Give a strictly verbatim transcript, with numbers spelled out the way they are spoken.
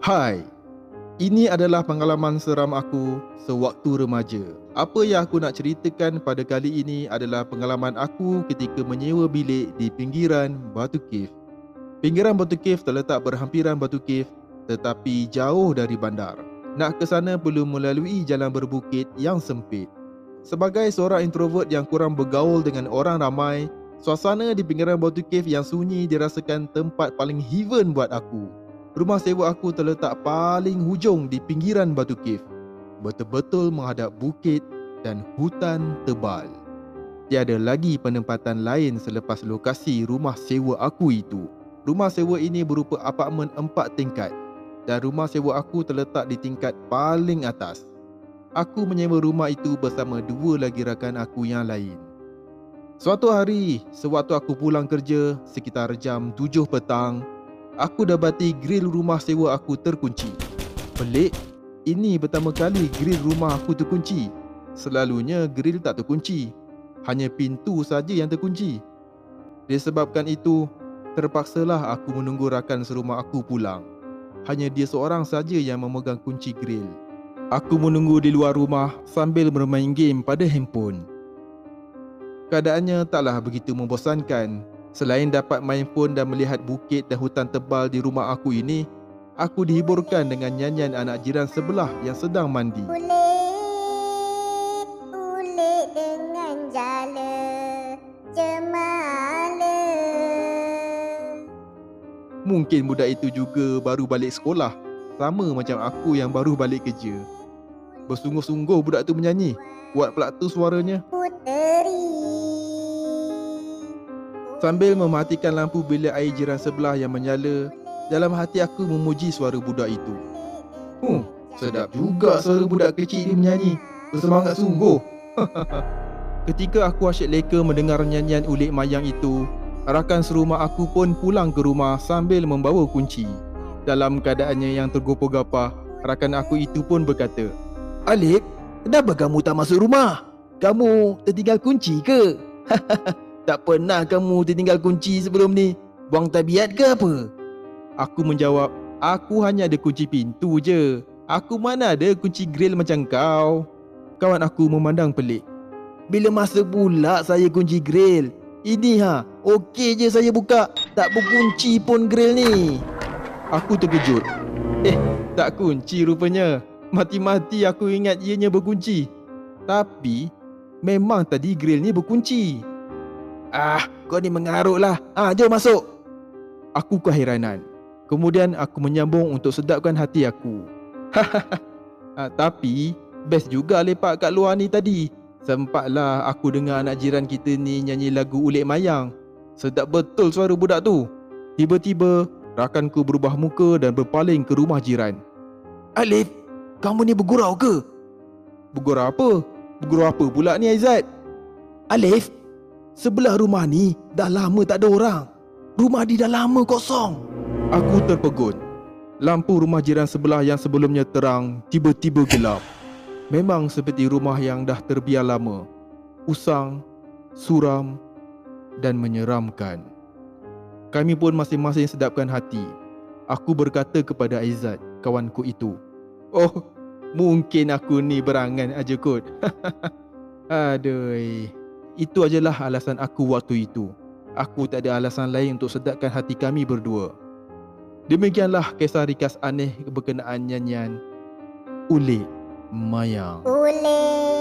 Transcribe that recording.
Hai, ini adalah pengalaman seram aku sewaktu remaja. Apa yang aku nak ceritakan pada kali ini adalah pengalaman aku ketika menyewa bilik di pinggiran Batu Kif. Pinggiran Batu Kif terletak berhampiran Batu Kif tetapi jauh dari bandar. Nak ke sana perlu melalui jalan berbukit yang sempit. Sebagai seorang introvert yang kurang bergaul dengan orang ramai, suasana di pinggiran Batu Kif yang sunyi dirasakan tempat paling heaven buat aku. Rumah sewa aku terletak paling hujung di pinggiran Batu Kif, betul-betul menghadap bukit dan hutan tebal. Tiada lagi penempatan lain selepas lokasi rumah sewa aku itu. Rumah sewa ini berupa apartmen empat tingkat dan rumah sewa aku terletak di tingkat paling atas. Aku menyewa rumah itu bersama dua lagi rakan aku yang lain. Suatu hari, sewaktu aku pulang kerja sekitar jam tujuh petang, aku dapati gril rumah sewa aku terkunci. Pelik, ini pertama kali gril rumah aku terkunci. Selalunya gril tak terkunci, hanya pintu saja yang terkunci. Disebabkan itu, terpaksalah aku menunggu rakan serumah aku pulang. Hanya dia seorang saja yang memegang kunci gril. Aku menunggu di luar rumah sambil bermain game pada handphone. Keadaannya taklah begitu membosankan. Selain dapat main phone dan melihat bukit dan hutan tebal di rumah aku ini, aku dihiburkan dengan nyanyian anak jiran sebelah yang sedang mandi. Ulek, ulek dengan jala, jemala. Mungkin budak itu juga baru balik sekolah, sama macam aku yang baru balik kerja. Bersungguh-sungguh budak tu menyanyi. Kuat pula tu suaranya. Sambil mematikan lampu bilik air jiran sebelah yang menyala, dalam hati aku memuji suara budak itu. Huh, sedap juga suara budak kecil ini menyanyi. Bersemangat sungguh. Ketika aku asyik leka mendengar nyanyian Ulek Mayang itu, rakan serumah aku pun pulang ke rumah sambil membawa kunci. Dalam keadaannya yang tergopoh-gapah, rakan aku itu pun berkata, "Alif, kenapa kamu tak masuk rumah? Kamu tertinggal kunci ke? Tak pernah kamu tertinggal kunci sebelum ni. Buang tabiat ke apa?" Aku menjawab, "Aku hanya ada kunci pintu je. Aku mana ada kunci grill macam kau." Kawan aku memandang pelik. "Bila masa pula saya kunci grill? Ini ha, okey je saya buka. Tak berkunci pun grill ni." Aku terkejut. Eh, tak kunci rupanya. Mati-mati aku ingat ianya berkunci. Tapi, memang tadi grill ni berkunci. "Ah, kau ni mengarutlah. Ah, jom masuk." Aku keheranan. Kemudian aku menyambung untuk sedapkan hati aku. ah, Tapi best juga lepak kat luar ni tadi. Sempatlah aku dengar anak jiran kita ni nyanyi lagu Ulek Mayang. Sedap betul suara budak tu. Tiba-tiba rakanku berubah muka dan berpaling ke rumah jiran. "Alif, kamu ni bergurau ke?" "Bergurau apa? Bergurau apa pula ni Aizat?" "Alif, sebelah rumah ni dah lama tak ada orang. Rumah ni dah lama kosong." Aku terpegun. Lampu rumah jiran sebelah yang sebelumnya terang tiba-tiba gelap. Memang seperti rumah yang dah terbiar lama. Usang, suram dan menyeramkan. Kami pun masing-masing sedapkan hati. Aku berkata kepada Aizat, kawanku itu, "Oh, mungkin aku ni berangan aja kot." Aduh. Itu ajalah alasan aku waktu itu. Aku tak ada alasan lain untuk sedapkan hati kami berdua. Demikianlah kisah ringkas aneh berkenaan nyanyian Ulek Mayang. Ulek